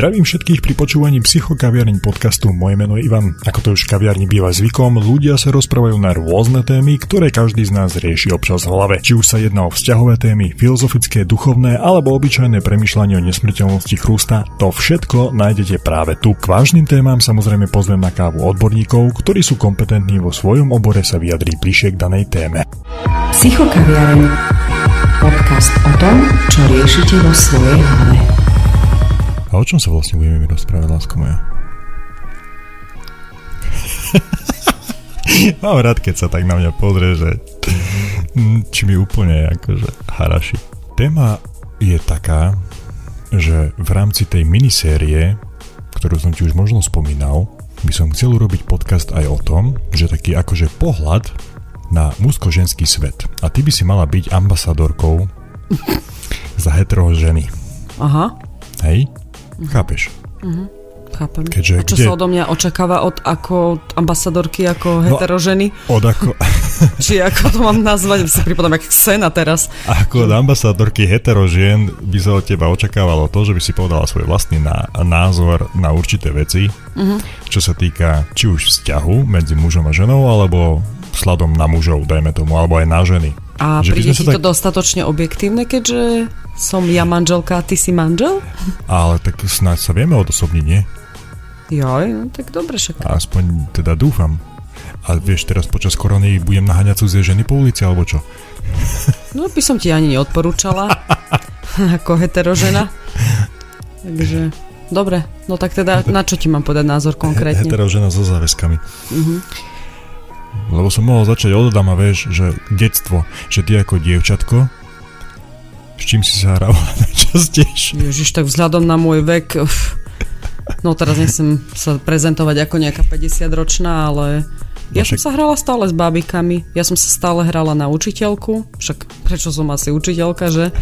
Zdravím všetkých pri počúvaní Psychokaviareň podcastu, moje meno je Ivan. Ako to už v kaviarni býva zvykom, ľudia sa rozprávajú na rôzne témy, ktoré každý z nás rieši občas v hlave. Či už sa jedná o vzťahové témy, filozofické, duchovné alebo obyčajné premýšľanie o nesmrteľnosti Krista, to všetko nájdete práve tu. K vážnym témam samozrejme pozvem na kávu odborníkov, ktorí sú kompetentní vo svojom obore sa vyjadrí bližšie k danej téme. Psychokaviareň. Podcast o tom, čo riešite vo svojej hlave. A o čom sa vlastne budeme rozprávať, lásko moja? Mám rád, keď sa tak na mňa pozrie, že či mi úplne akože haraši. Téma je taká, že v rámci tej minisérie, ktorú som ti už možno spomínal, by som chcel urobiť podcast aj o tom, že taký akože pohľad na mužsko-ženský svet. A ty by si mala byť ambasadorkou za hetero ženy. Aha. Hej? Chápeš? Uh-huh. Chápem. Keďže, a čo sa odo mňa očakáva od ako ambasadorky, ako heteroženy? No, od ako... Či ako to mám nazvať? Si pripadám jak Xena teraz. Ako od ambasadorky heterožien by sa od teba očakávalo to, že by si povedala svoj vlastný názor na určité veci, uh-huh, čo sa týka či už vzťahu medzi mužom a ženou, alebo sladom na mužov, dajme tomu, alebo aj na ženy. A príde ti to dostatočne objektívne, keďže som ja manželka a ty si manžel? Ale tak snáď sa vieme odosobniť, nie? Joj, no tak dobre však. Aspoň teda dúfam. A vieš, teraz počas korony budem naháňať cudzie ženy po ulici, alebo čo? No by som ti ani neodporúčala. Ako heterožena. Takže, dobre. No tak teda, na čo ti mám podať názor konkrétne? Heterožena so záväzkami. Mhm. Lebo som mohol začať od Adama, vieš, že detstvo, že ty ako dievčatko, s čím si sa hrávala najčastejšie? Ježiš, tak vzhľadom na môj vek, no teraz nechcem sa prezentovať ako nejaká 50-ročná, ale ja som sa hrála stále s bábikami, ja som sa stále hrála na učiteľku, však prečo som asi učiteľka, že?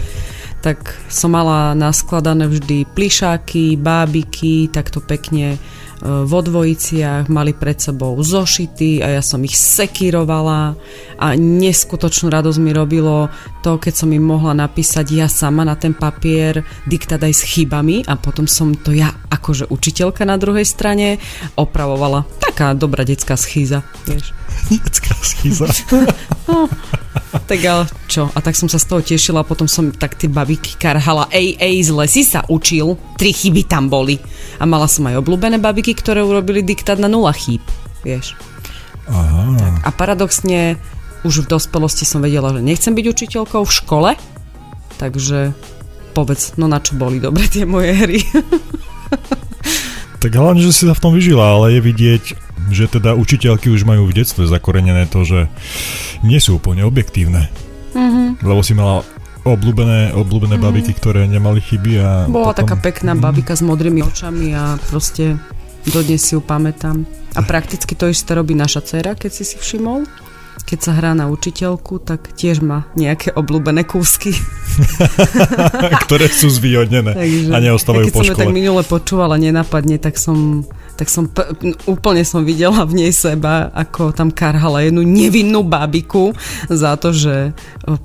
Tak som mala naskladané vždy plišáky, bábiky, takto pekne vo dvojiciach, mali pred sebou zošity a ja som ich sekírovala a neskutočnú radosť mi robilo to, keď som im mohla napísať ja sama na ten papier diktát aj s chybami a potom som to ja akože učiteľka na druhej strane opravovala. Taká dobrá detská schýza, vieš. Detská schýza? No, tak ale čo? A tak som sa z toho tešila, potom som tak tie babiky karhala, zle si sa učil, 3 chyby tam boli. A mala som aj obľúbené babiky, ktoré urobili diktát na 0 chýb, vieš. Aha. Tak, a paradoxne už v dospelosti som vedela, že nechcem byť učiteľkou v škole, takže povedz, no na čo boli dobre tie moje hry. Tak hlavne, že si sa v tom vyžila, ale je vidieť, že teda učiteľky už majú v detstve zakorenené to, že nie sú úplne objektívne. Mhm. Lebo si mala obľúbené babiky, ktoré nemali chyby a bola potom... taká pekná babika s modrými očami a proste dodnes si ju pamätám. A prakticky to isté robí naša dcéra, keď si všimol. Keď sa hrá na učiteľku, tak tiež má nejaké obľúbené kúsky. Ktoré sú zvýhodnené. Takže, a neostávajú po škole. Keď som ju tak minule počúvala nenápadne, tak som úplne som videla v nej seba, ako tam karhala jednu nevinnú babiku za to, že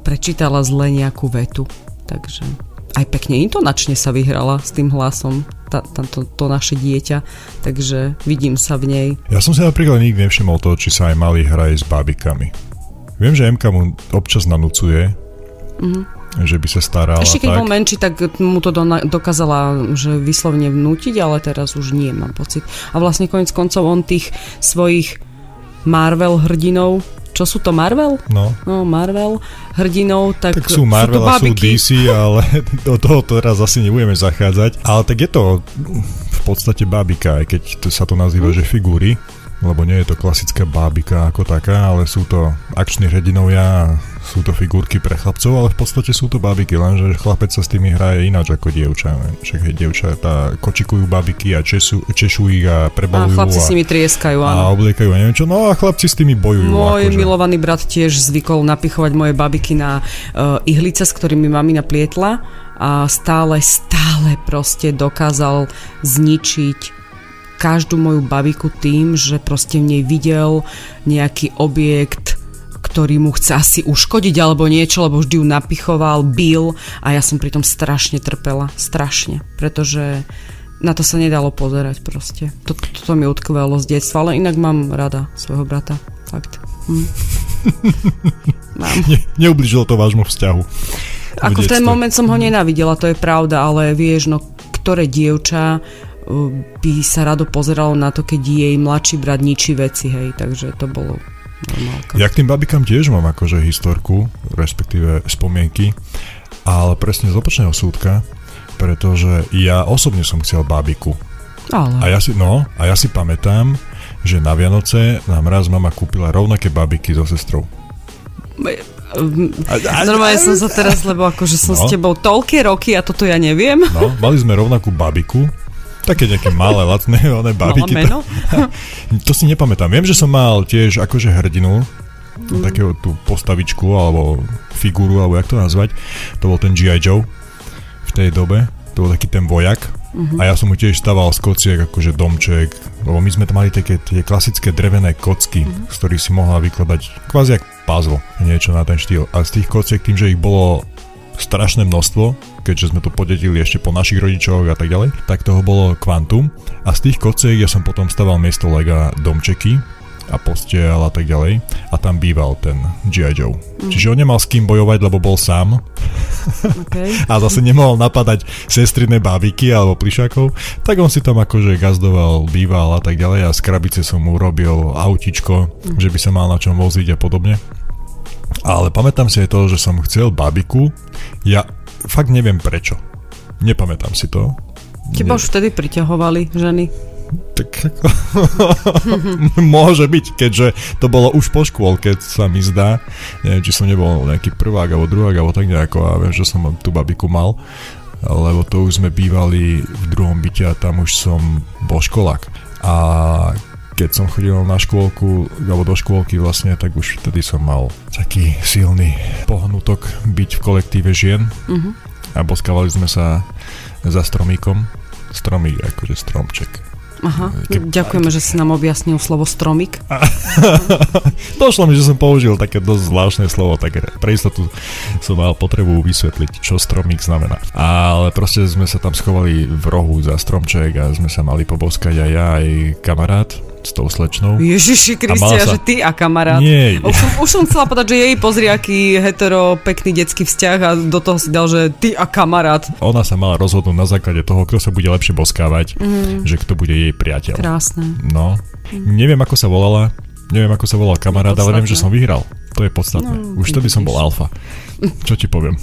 prečítala zle nejakú vetu. Takže aj pekne intonačne sa vyhrala s tým hlasom to naše dieťa, takže vidím sa v nej. Ja som si napríklad nikdy nevšimol toho, či sa aj mali hraje s bábikami. Viem, že Emka mu občas nanúcuje, mhm, že by sa starala. Ešte keď bol menší, tak mu to dokázala že vyslovne vnútiť, ale teraz už nie, mám pocit. A vlastne koniec koncov on tých svojich Marvel hrdinov, čo sú to Marvel? No Marvel hrdinov, tak sú Marvel sú a sú DC, ale do toho teraz asi nebudeme zachádzať. Ale tak je to v podstate bábika, aj keď sa to nazýva, že figúry, lebo nie je to klasická bábika ako taká, ale sú to akční hrdinovia, sú to figurky pre chlapcov, ale v podstate sú to bábiky, lenže chlapec sa s tými hraje ináč ako dievča. Však dievčatá kočikujú bábiky a češujú ich a prebalujú. A chlapci s nimi trieskajú, áno. A obliekajú, neviem čo, no a chlapci s tými bojujú. Môj akože milovaný brat tiež zvykol napichovať moje bábiky na ihlice, s ktorými mami naplietla a stále proste dokázal zničiť každú moju babiku tým, že proste v nej videl nejaký objekt, ktorý mu chce asi uškodiť alebo niečo, lebo vždy ju napichoval, bil a ja som pritom strašne trpela. Pretože na to sa nedalo pozerať proste. To mi utkvelo z detstva, ale inak mám rada svojho brata. Fakt. Neublížilo to vášmu vzťahu. Ako v ten moment som ho nenávidela, to je pravda, ale vieš, no ktoré dievča by sa rado pozeralo na to, keď jej mladší brat ničí veci, hej, takže to bolo normálka. Ja k tým babikám tiež mám akože historku, respektíve spomienky, ale presne z opačného súdka, pretože ja osobne som chcel babiku. Ale. A ja si pamätám, že na Vianoce nám raz mama kúpila rovnaké babiky so sestrou. Normálne som sa teraz, lebo akože som s tebou toľké roky a toto ja neviem. No, mali sme rovnakú babiku, také nejaké malé, lacné babiky. Mala meno? To si nepamätám. Viem, že som mal tiež akože hrdinu, takého tú postavičku alebo figuru, alebo jak to nazvať. To bol ten G.I. Joe v tej dobe. To bol taký ten vojak. Uh-huh. A ja som mu tiež staval z kociek, akože domček, lebo my sme tam mali také tie klasické drevené kocky, uh-huh, z ktorých si mohla vykladať kvázi jak puzzle, niečo na ten štýl. A z tých kociek, tým, že ich bolo strašné množstvo, keďže sme to podedili ešte po našich rodičoch a tak ďalej, tak toho bolo kvantum. A z tých kociek ja som potom staval miesto lega domčeky a postiel a tak ďalej. A tam býval ten G.I. Joe. Mm. Čiže on nemal s kým bojovať, lebo bol sám. Okay. A zase nemohol napadať sestrine bábiky alebo plišákov. Tak on si tam akože gazdoval, býval a tak ďalej. A z krabice som mu robil autičko, že by sa mal na čom voziť a podobne. Ale pamätám si aj to, že som chcel bábiku. Ja fakt neviem prečo. Nepamätám si to. Teba už vtedy priťahovali ženy? Tak môže byť, keďže to bolo už po škôlke, sa mi zdá. Neviem, či som nebol nejaký prvák alebo druhák alebo tak nejako, a viem, že som tú babiku mal, lebo to už sme bývali v druhom byte a tam už som bol školák. A keď som chodil na škôlku alebo do škôlky vlastne, tak už vtedy som mal taký silný pohnutok byť v kolektíve žien, uh-huh, a boskávali sme sa za stromíkom. Stromík, akože stromček. Aha, ďakujeme, že si nám objasnil slovo stromik. Došlo mi, že som použil také dosť zvláštne slovo, tak pre istotu som mal potrebu vysvetliť, čo stromik znamená. Ale proste sme sa tam schovali v rohu za stromček a sme sa mali poboskať aj ja, aj kamarát s tou slečnou. Ježiši Kristia, že ty a kamarát. Nie. Už som chcela povedať, že jej pozri, aký hetero pekný detský vzťah, a do toho si dal, že ty a kamarát. Ona sa mala rozhodnúť na základe toho, kto sa bude lepšie boskávať, že kto bude jej priateľ. Krásne. No. Neviem, ako sa volala. Neviem, ako sa volal kamarát, ale viem, že som vyhral. To je podstatné. No, už vtedy som bol alfa. Čo ti poviem?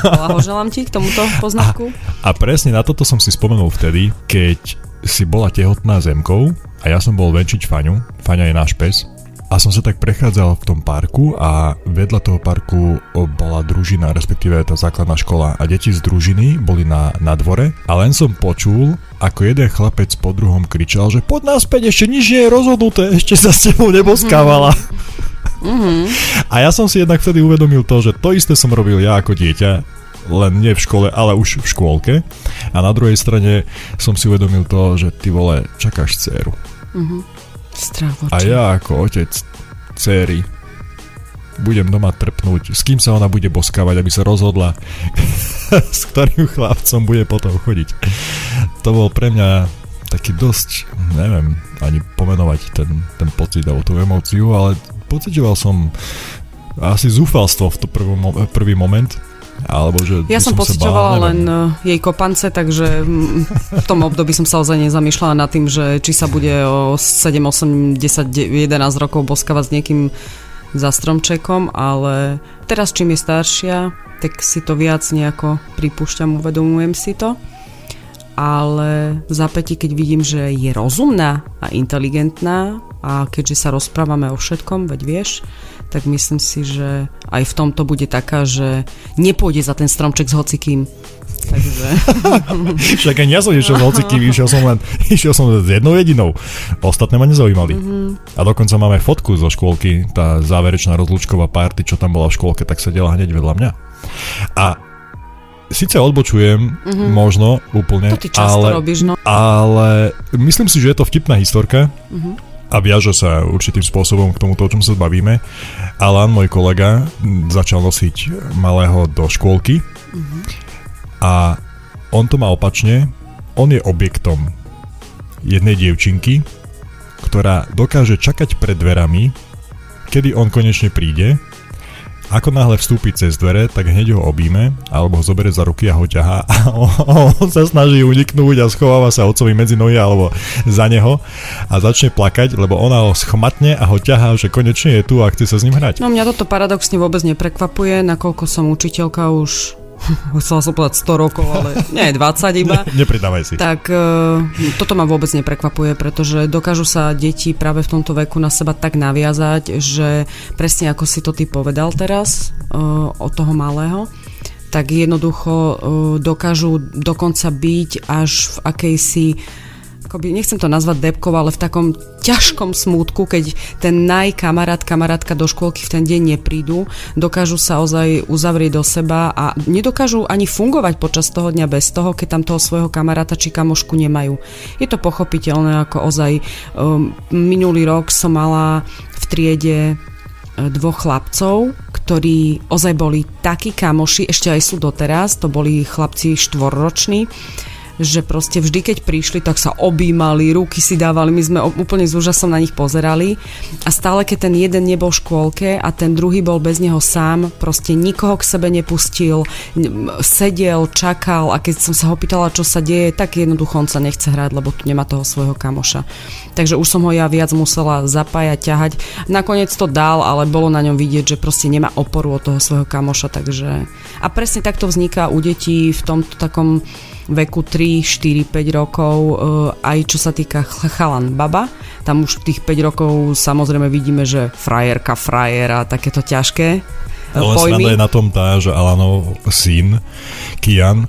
Blahoželám ti k tomuto poznatku. A presne na toto som si spomenul vtedy, keď si bola tehotná Zemkou a ja som bol venčiť Faňu. Faňa je náš pes. A som sa tak prechádzal v tom parku a vedľa toho parku bola družina, respektíve tá základná škola, a deti z družiny boli na dvore a len som počul, ako jeden chlapec po druhom kričal, že poď naspäť, ešte nič nie je rozhodnuté, ešte sa s tebou neboskávala. Mm-hmm. A ja som si jednak vtedy uvedomil to, že to isté som robil ja ako dieťa, len nie v škole, ale už v škôlke. A na druhej strane som si uvedomil to, že ty vole, čakáš dcéru. Uh-huh. A ja ako otec dcéry budem doma trpnúť, s kým sa ona bude boskávať, aby sa rozhodla, s ktorým chlapcom bude potom chodiť. To bol pre mňa taký dosť, neviem ani pomenovať ten pocit alebo tú emóciu, ale pocitoval som asi zúfalstvo v to prvý moment. Alebo, že ja som pociťovala len jej kopance, takže v tom období som sa ozaj nezamýšľala nad tým, že či sa bude o 7, 8, 10, 11 rokov boskávať s niekým za stromčekom, ale teraz čím je staršia, tak si to viac nejako pripúšťam, uvedomujem si to. Ale v zápäti, keď vidím, že je rozumná a inteligentná, a keďže sa rozprávame o všetkom, veď vieš, tak myslím si, že aj v tomto bude taká, že nepôjde za ten stromček s hocikým. Takže... Však ani ja som išiel s hocikým, išiel som s jednou jedinou. Ostatné ma nezaujímali. Mm-hmm. A dokonca máme fotku zo škôlky, tá záverečná rozlúčková party, čo tam bola v škôlke, tak sedela hneď vedľa mňa. A sice odbočujem, možno úplne, to ty často robíš, no. Ale myslím si, že je to vtipná historka, a viaže sa určitým spôsobom k tomuto, o čom sa bavíme. Alan, môj kolega, začal nosiť malého do škôlky, a on to má opačne. On je objektom jednej dievčinky, ktorá dokáže čakať pred dverami, kedy on konečne príde. Ako náhle vstúpi cez dvere, tak hneď ho objíme, alebo ho zoberie za ruky a ho ťahá a on sa snaží uniknúť a schováva sa otcovi medzi nohy alebo za neho a začne plakať, lebo ona ho schmatne a ho ťahá, že konečne je tu a chce sa s ním hrať. No mňa toto paradoxne vôbec neprekvapuje, nakoľko som učiteľka už chcela som povedať 100 rokov, ale nie, 20 iba. Nepridávaj si. Tak toto ma vôbec neprekvapuje, pretože dokážu sa deti práve v tomto veku na seba tak naviazať, že presne ako si to ty povedal teraz od toho malého, tak jednoducho dokážu dokonca byť až v akejsi akoby, nechcem to nazvať depkou, ale v takom ťažkom smútku, keď ten kamarátka do škôlky v ten deň neprídu, dokážu sa ozaj uzavrieť do seba a nedokážu ani fungovať počas toho dňa bez toho, keď tam toho svojho kamaráta či kamošku nemajú. Je to pochopiteľné, ako ozaj minulý rok som mala v triede dvoch chlapcov, ktorí ozaj boli takí kamoši, ešte aj sú doteraz, to boli chlapci štvorroční, že proste vždy, keď prišli, tak sa objímali, ruky si dávali, my sme úplne s úžasom na nich pozerali a stále, keď ten jeden nebol v škôlke a ten druhý bol bez neho sám, proste nikoho k sebe nepustil, sedel, čakal a keď som sa ho pýtala, čo sa deje, tak jednoducho on sa nechce hrať, lebo tu nemá toho svojho kamoša. Takže už som ho ja viac musela zapájať, ťahať. Nakoniec to dal, ale bolo na ňom vidieť, že proste nemá oporu od toho svojho kamoša, takže... A presne takto vzniká u detí v tomto takom veku 3, 4, 5 rokov, aj čo sa týka chalan baba, tam už tých 5 rokov samozrejme vidíme, že frajer a takéto ťažké pojmy. Ale je na tom tá, že Alanov syn, Kian,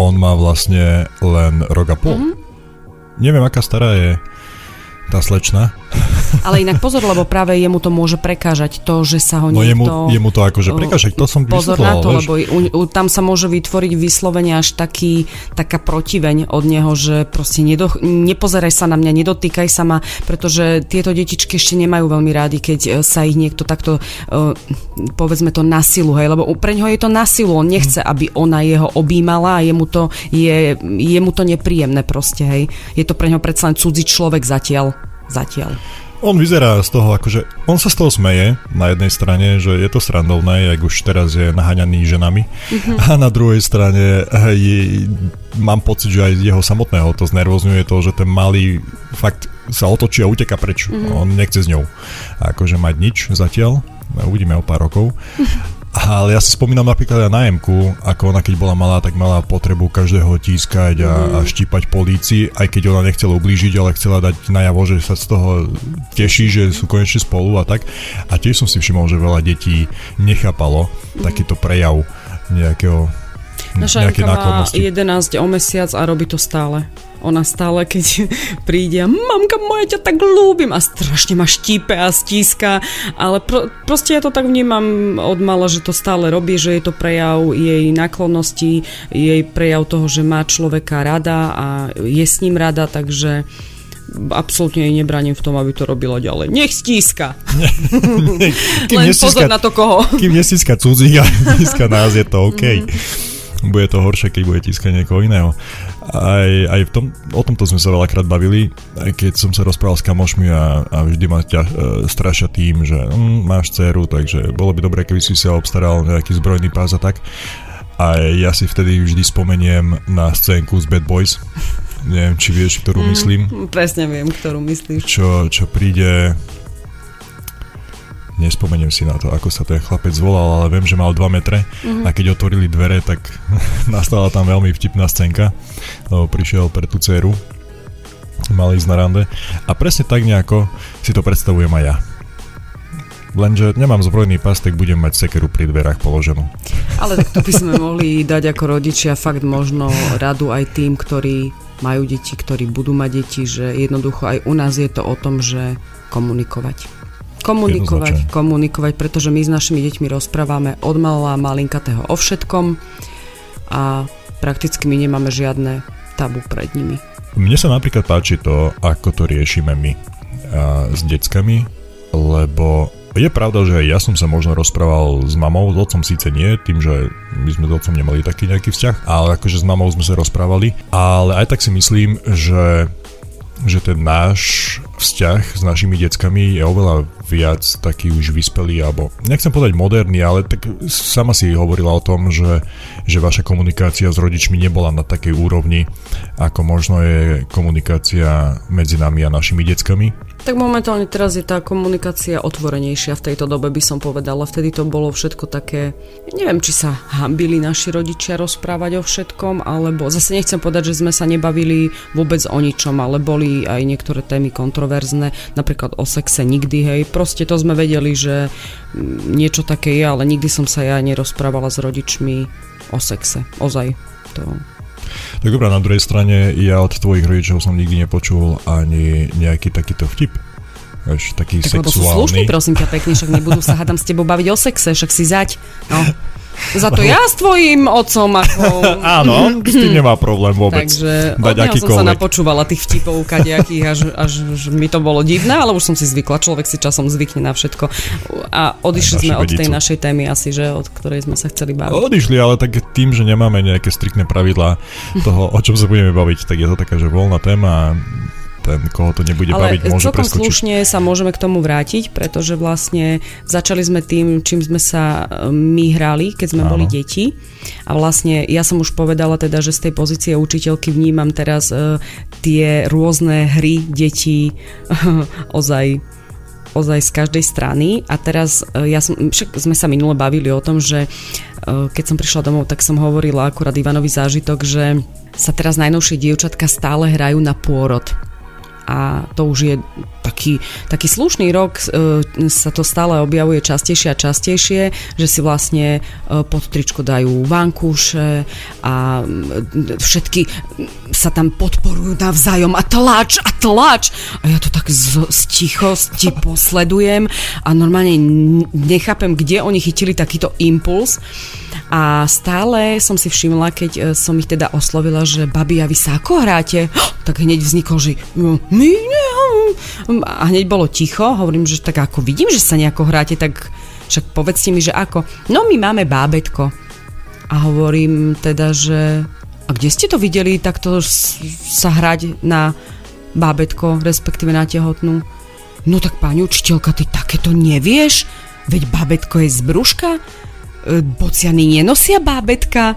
on má vlastne len rok a pol. Mm-hmm. Neviem, aká stará je tá slečna. Ale inak pozor, lebo práve jemu to môže prekážať to, že sa ho niekto... No jemu to akože prekážať, to som vysvetlal. Pozor na to, lebo tam sa môže vytvoriť vyslovene až taká protiveň od neho, že proste nepozeraj sa na mňa, nedotýkaj sa ma, pretože tieto detičky ešte nemajú veľmi rádi, keď sa ich niekto takto, povedzme to na silu, hej, lebo pre ňoho je to na silu, on nechce, aby ona jeho objímala a jemu to nepríjemné proste, hej. Je to pre ňoho predsa len cudzí človek zatiaľ. On vyzerá z toho, akože on sa z toho smeje na jednej strane, že je to srandovné, jak už teraz je naháňaný ženami. Mm-hmm. A na druhej strane mám pocit, že aj jeho samotného to znervozňuje to, že ten malý fakt sa otočí a uteká preč. Mm-hmm. On nechce s ňou akože mať nič zatiaľ. Uvidíme o pár rokov. Ale ja si spomínam napríklad aj na Emku, ako ona keď bola malá, tak mala potrebu každého tískať a štípať po líci, aj keď ona nechcela ublížiť, ale chcela dať najavo, že sa z toho teší, že sú konečne spolu a tak. A tiež som si všimol, že veľa detí nechápalo takýto prejav nejakého nejaké nákladnosti. Naša Emka má 11 o mesiac a robí to stále. Ona stále, keď príde a mamka moja, ťa tak ľúbim a strašne ma štípe a stíska, ale proste ja to tak vnímam od mala, že to stále robí, že je to prejav jej náklonnosti, jej prejav toho, že má človeka rada a je s ním rada, takže absolútne jej nebraním v tom, aby to robila ďalej. Nech stíska! Len pozor na to, koho. Kým nestíska cudzí a nestíska nás, je to OK. Bude to horšie, keď bude tiskať niekoho iného. Aj v tom, o tomto sme sa veľakrát bavili, keď som sa rozprával s kamošmi a vždy ma strašia tým, že máš dceru, takže bolo by dobré, keby si sa obstaral nejaký zbrojný pás a tak. A ja si vtedy vždy spomeniem na scénku z Bad Boys. Neviem, či vieš, ktorú myslím. Presne viem, ktorú myslíš. Čo príde... Nespomeniem si na to, ako sa ten chlapec volal, ale viem, že mal 2 metre a keď otvorili dvere, tak nastala tam veľmi vtipná scénka, lebo prišiel pre tú dceru, mali ísť na rande a presne tak nejako si to predstavujem aj ja. Lenže nemám zbrojný pás, tak budem mať sekeru pri dverách položenú. Ale tak to by sme mohli dať ako rodičia fakt možno radu aj tým, ktorí majú deti, ktorí budú mať deti, že jednoducho aj u nás je to o tom, že komunikovať, pretože my s našimi deťmi rozprávame od malá malinkatého o všetkom a prakticky my nemáme žiadne tabu pred nimi. Mne sa napríklad páči to, ako to riešime my s deckami, lebo Je pravda, že ja som sa možno rozprával s mamou, s otcom síce nie, tým, že my sme s otcom nemali taký nejaký vzťah, ale akože s mamou sme sa rozprávali, ale aj tak si myslím, že ten náš vzťah s našimi deckami je oveľa viac taký už vyspelý, alebo nechcem povedať moderný, ale tak sama si hovorila o tom, že vaša komunikácia s rodičmi nebola na takej úrovni, ako možno je komunikácia medzi nami a našimi deckami. Tak momentálne teraz je tá komunikácia otvorenejšia v tejto dobe, by som povedala. Vtedy to bolo všetko také, neviem, či sa hanbili naši rodičia rozprávať o všetkom, alebo zase nechcem povedať, že sme sa nebavili vôbec o ničom, ale boli aj niektoré témy kontroverzné, napríklad o sexe nikdy, hej. Proste to sme vedeli, že niečo také je, ale nikdy som sa ja nerozprávala s rodičmi o sexe. Ozaj to... Tak dobrá, na druhej strane, ja od tvojich rodičov som nikdy nepočul ani nejaký takýto vtip. Až taký tak, sexuálny. Tak lebo sú slušný, prosím ťa pekne, však nebudú sa hádam s tebou baviť o sexe, však si zaď. No. Za to ja s tvojim otcom ako... Áno, s tým nemá problém vôbec. Takže od neho som sa napočúvala tých vtipov kadejakých, až mi to bolo divné, ale už som si zvykla. Človek si časom zvykne na všetko. A odišli sme od tej našej témy asi, že od ktorej sme sa chceli baviť. Odišli, ale tak tým, že nemáme nejaké striktné pravidlá toho, o čom sa budeme baviť, tak je to taká, že voľná téma. Ten, koho to nebude baviť, môže preskočiť. Ale celkom slušne sa môžeme k tomu vrátiť, pretože vlastne začali sme tým, čím sme sa my hrali, keď sme boli deti. A vlastne ja som už povedala teda, že z tej pozície učiteľky vnímam teraz tie rôzne hry detí ozaj z každej strany. A teraz však sme sa minule bavili o tom, že keď som prišla domov, tak som hovorila akurát Ivanovi zážitok, že sa teraz najnovšie dievčatka stále hrajú na pôrod. A to už je taký slušný rok, sa to stále objavuje častejšie a častejšie, že si vlastne pod tričko dajú vankúše a všetky sa tam podporujú navzájom a tlač. A ja to tak z tichosti posledujem a normálne nechápem, kde oni chytili takýto impuls. A stále som si všimla, keď som ich teda oslovila, že babi, a vy sa ako hráte? Tak hneď vznikol, že my a hneď bolo ticho. Hovorím, že tak ako vidím, že sa nejako hráte, tak však povedzte mi, že ako. No my máme bábätko. A hovorím teda, že a kde ste to videli takto sa hrať na bábätko, respektíve na tehotnú? No tak pani učiteľka, ty takéto nevieš? Veď bábätko je z brúška? Bociany nenosia bábätka.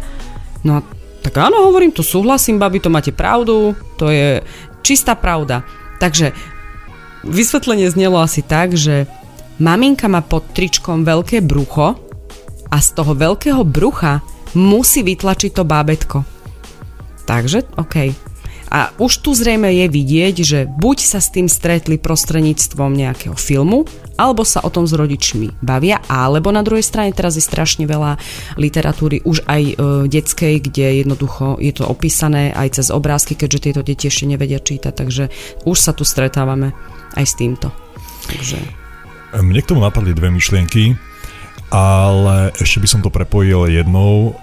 No tak áno, hovorím, to súhlasím, babi, to máte pravdu, to je čistá pravda. Takže vysvetlenie znelo asi tak, že maminka má pod tričkom veľké brucho a z toho veľkého brucha musí vytlačiť to bábätko. Takže, okej. A už tu zrejme je vidieť, že buď sa s tým stretli prostredníctvom nejakého filmu, alebo sa o tom s rodičmi bavia, alebo na druhej strane teraz je strašne veľa literatúry, už aj detskej, kde jednoducho je to opísané aj cez obrázky, keďže tieto deti ešte nevedia čítať, takže už sa tu stretávame aj s týmto. Takže... Mne k tomu napadli dve myšlienky, ale ešte by som to prepojil jednou,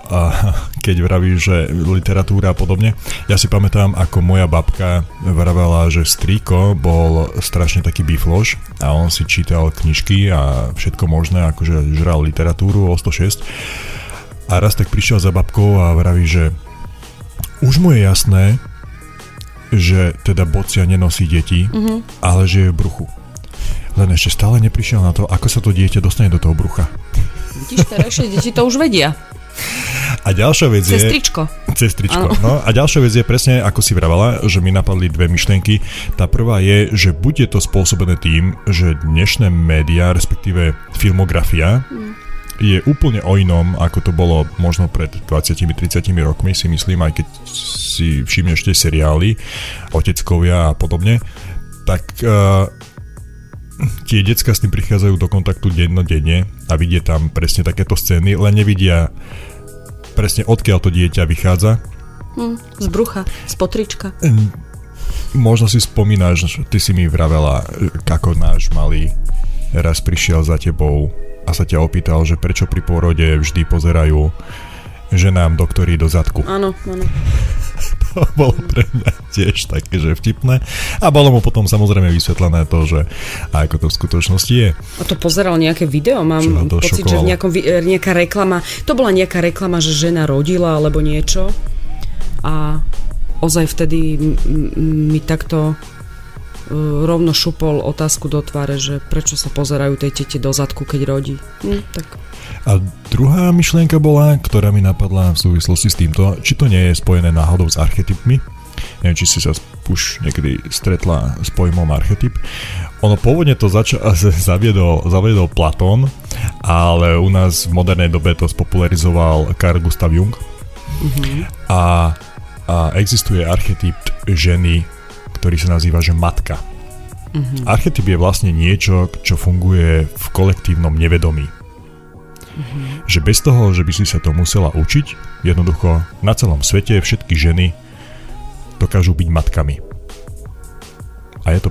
keď vravíš, že literatúra a podobne. Ja si pamätám, ako moja babka vravela, že strýko bol strašne taký bifloš a on si čítal knižky a všetko možné, akože žral literatúru o 106. A raz tak prišiel za babkou a vraví, že už mu je jasné, že teda bocia nenosí deti, ale že je v bruchu. Len ešte stále neprišiel na to, ako sa to dieťa dostane do toho brucha. Vidíš, terajšie deti to už vedia. A ďalšia vec je... Cestričko. No, a ďalšia vec je presne, ako si vravala, že mi napadli dve myšlienky. Tá prvá je, že buď je to spôsobené tým, že dnešné médiá, respektíve filmografia, je úplne o inom, ako to bolo možno pred 20-30 rokmi, si myslím, aj keď si všimneš tie seriály, Oteckovia a podobne, tak... tie decká s tým prichádzajú do kontaktu dennodenne a vidia tam presne takéto scény, len nevidia presne odkiaľ to dieťa vychádza. Z brucha, z potrička. Možno si spomínaš, ty si mi vravela, ako náš malý raz prišiel za tebou a sa ťa opýtal, že prečo pri pôrode vždy pozerajú ženám doktori do zadku. Áno. to bolo pre mňa tiež také, že vtipné. A bolo mu potom samozrejme vysvetlené to, že ako to v skutočnosti je. A to pozeral nejaké video, mám pocit, šokovalo. Že nejaká reklama, to bola nejaká reklama, že žena rodila alebo niečo. A ozaj vtedy mi takto rovno šupol otázku do tváre, že prečo sa pozerajú tej tete do zadku, keď rodí. Tak. A druhá myšlienka bola, ktorá mi napadla v súvislosti s týmto, či to nie je spojené náhodou s archetypmi. Neviem, či si sa už niekedy stretla s pojmom archetyp. Ono pôvodne to zaviedol Platón, ale u nás v modernej dobe to spopularizoval Carl Gustav Jung. Mm-hmm. A existuje archetyp ženy, ktorý sa nazýva, že matka. Uh-huh. Archetyp je vlastne niečo, čo funguje v kolektívnom nevedomí. Uh-huh. Že bez toho, že by si sa to musela učiť, jednoducho na celom svete všetky ženy dokážu byť matkami. A je to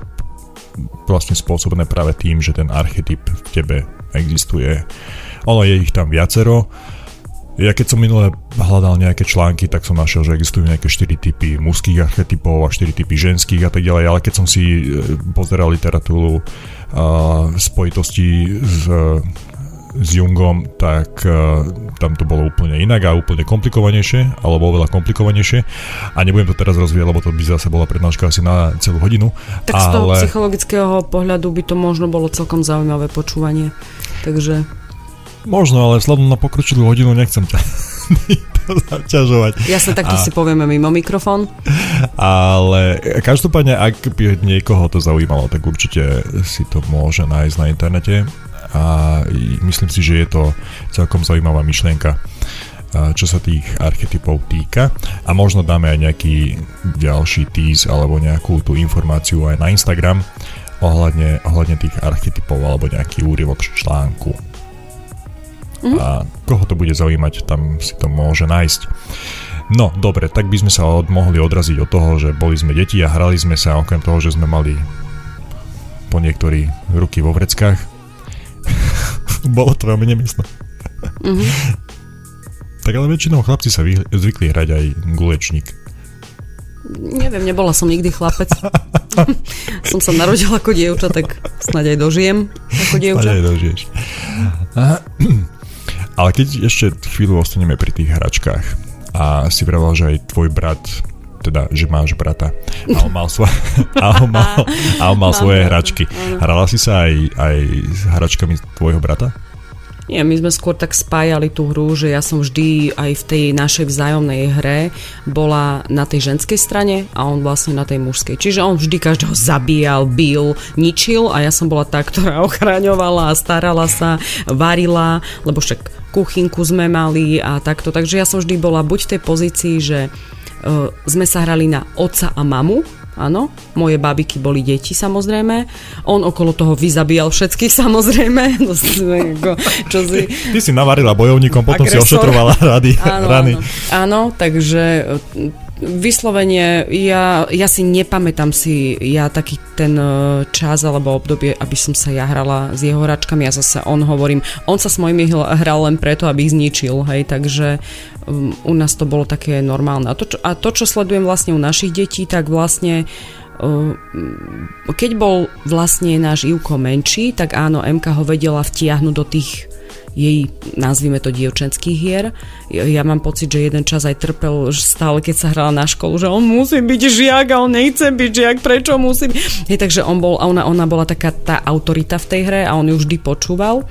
vlastne spôsobené práve tým, že ten archetyp v tebe existuje. Ono je ich tam viacero. Ja keď som minule hľadal nejaké články, tak som našiel, že existujú nejaké 4 typy mužských archetypov a 4 typy ženských a tak ďalej, ale keď som si pozeral literatúru spojitosti s Jungom, tak tam to bolo úplne inak a úplne komplikovanejšie, alebo oveľa komplikovanejšie. A nebudem to teraz rozvíjať, lebo to by zase bola prednáška asi na celú hodinu. Tak ale... z toho psychologického pohľadu by to možno bolo celkom zaujímavé počúvanie. Takže... Možno, ale vzhľadom na pokročilú hodinu nechcem ťa to zaťažovať. Jasne, tak to si povieme mimo mikrofón. Ale každopádne, ak by niekoho to zaujímalo, tak určite si to môže nájsť na internete a myslím si, že je to celkom zaujímavá myšlienka, čo sa tých archetypov týka. A možno dáme aj nejaký ďalší tease alebo nejakú tú informáciu aj na Instagram ohľadne tých archetypov alebo nejaký úryvok článku. Mm-hmm. A koho to bude zaujímať, tam si to môže nájsť. No, dobre, tak by sme sa mohli odraziť od toho, že boli sme deti a hrali sme sa, okrem toho, že sme mali po niektorí ruky vo vreckách. Bolo to veľmi nemyslné. Mm-hmm. Tak ale väčšinou chlapci sa zvykli hrať aj gulečník. Neviem, nebola som nikdy chlapec. Som sa narodila ako dievča, tak snáď aj dožijem ako dievča. Snáď aj dožiješ. Ale keď ešte chvíľu ostaneme pri tých hračkách a si vraval, že aj tvoj brat, teda, že máš brata a on mal svoje hračky. Hrala si sa aj s hračkami tvojho brata? Nie, my sme skôr tak spájali tú hru, že ja som vždy aj v tej našej vzájomnej hre bola na tej ženskej strane a on vlastne na tej mužskej. Čiže on vždy každého zabíjal, bil, ničil a ja som bola tá, ktorá ochraňovala, starala sa, varila, lebo však kuchynku sme mali a takto. Takže ja som vždy bola buď v tej pozícii, že sme sa hrali na otca a mamu. Áno, moje babiky boli deti, samozrejme. On okolo toho vyzabíjal všetkých, samozrejme. No, Ty si navarila bojovníkom, potom agresor. Si ošetrovala rany. Áno, takže vyslovene, ja si nepamätám taký ten čas alebo obdobie, aby som sa ja hrala s jeho hračkami. Ja zase on sa s mojimi hral len preto, aby ich zničil. Hej, takže u nás to bolo také normálne. A to, čo sledujem vlastne u našich detí, tak vlastne keď bol vlastne náš Ivko menší, tak áno, Emka ho vedela vtiahnuť do tých jej, nazvime to, dievčenských hier. Ja mám pocit, že jeden čas aj trpel stále, keď sa hrala na školu, že on musí byť žiak a on nechce byť žiak, prečo musí byť? Hej, takže ona bola taká tá autorita v tej hre a on ju vždy počúval.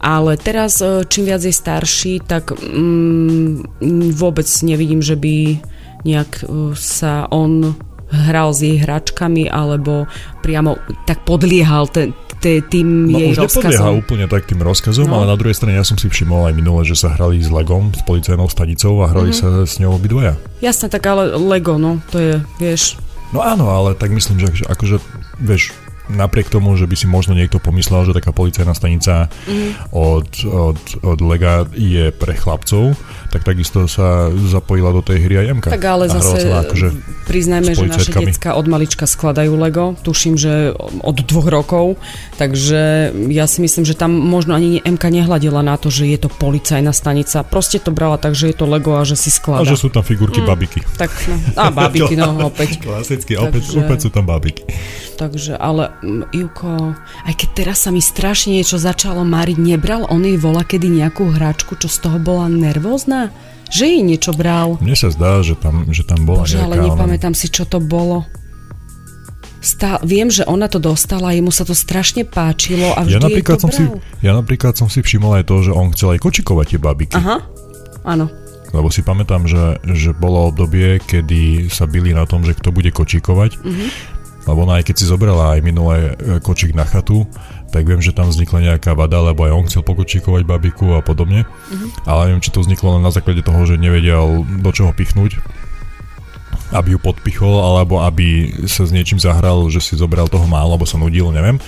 Ale teraz, čím viac je starší, tak vôbec nevidím, že by nejak sa on hral s jej hračkami alebo priamo tak podliehal tým jej rozkazom. No už nepodlieha úplne tak tým rozkazom, no. Ale na druhej strane ja som si všimol aj minule, že sa hrali s Legom, s policajnou stanicou a hrali sa s ňou obidvoja. Jasné, tak ale Lego, no to je, vieš. No áno, ale tak myslím, že akože, vieš, napriek tomu, že by si možno niekto pomyslel, že taká policajná stanica od Lega je pre chlapcov, tak takisto sa zapojila do tej hry aj Emka. Tak ale zase akože priznajme, že naše decká od malička skladajú Lego, tuším, že od 2 rokov, takže ja si myslím, že tam možno ani Emka nehľadila na to, že je to policajná stanica, proste to brala tak, že je to Lego a že si skladá. A že sú tam figurky babiky. Tak, no. A babiky, no opäť. Klasicky, opäť sú tam babiky. Takže, ale Ivko, aj keď teraz sa mi strašne niečo začalo mariť, nebral on jej volakedy nejakú hračku, čo z toho bola nervózna? Že jej niečo bral? Mne sa zdá, že tam bola Bože, nejaká... ale nepamätám si, čo to bolo. Viem, že ona to dostala, jemu sa to strašne páčilo a vždy jej to bral. Ja napríklad som si všimol aj to, že on chcel aj kočikovať tie babiky. Aha, áno. Lebo si pamätám, že bolo obdobie, kedy sa bili na tom, že kto bude kočikovať. Mhm. Lebo ona, aj keď si zobrala aj minulé kočík na chatu, tak viem, že tam vznikla nejaká vada, lebo aj on chcel pokočíkovať babiku a podobne. Ale neviem, či to vzniklo len na základe toho, že nevedel do čoho pichnúť, aby ju podpichol, alebo aby sa s niečím zahral, že si zobral toho málo, alebo som nudil, neviem.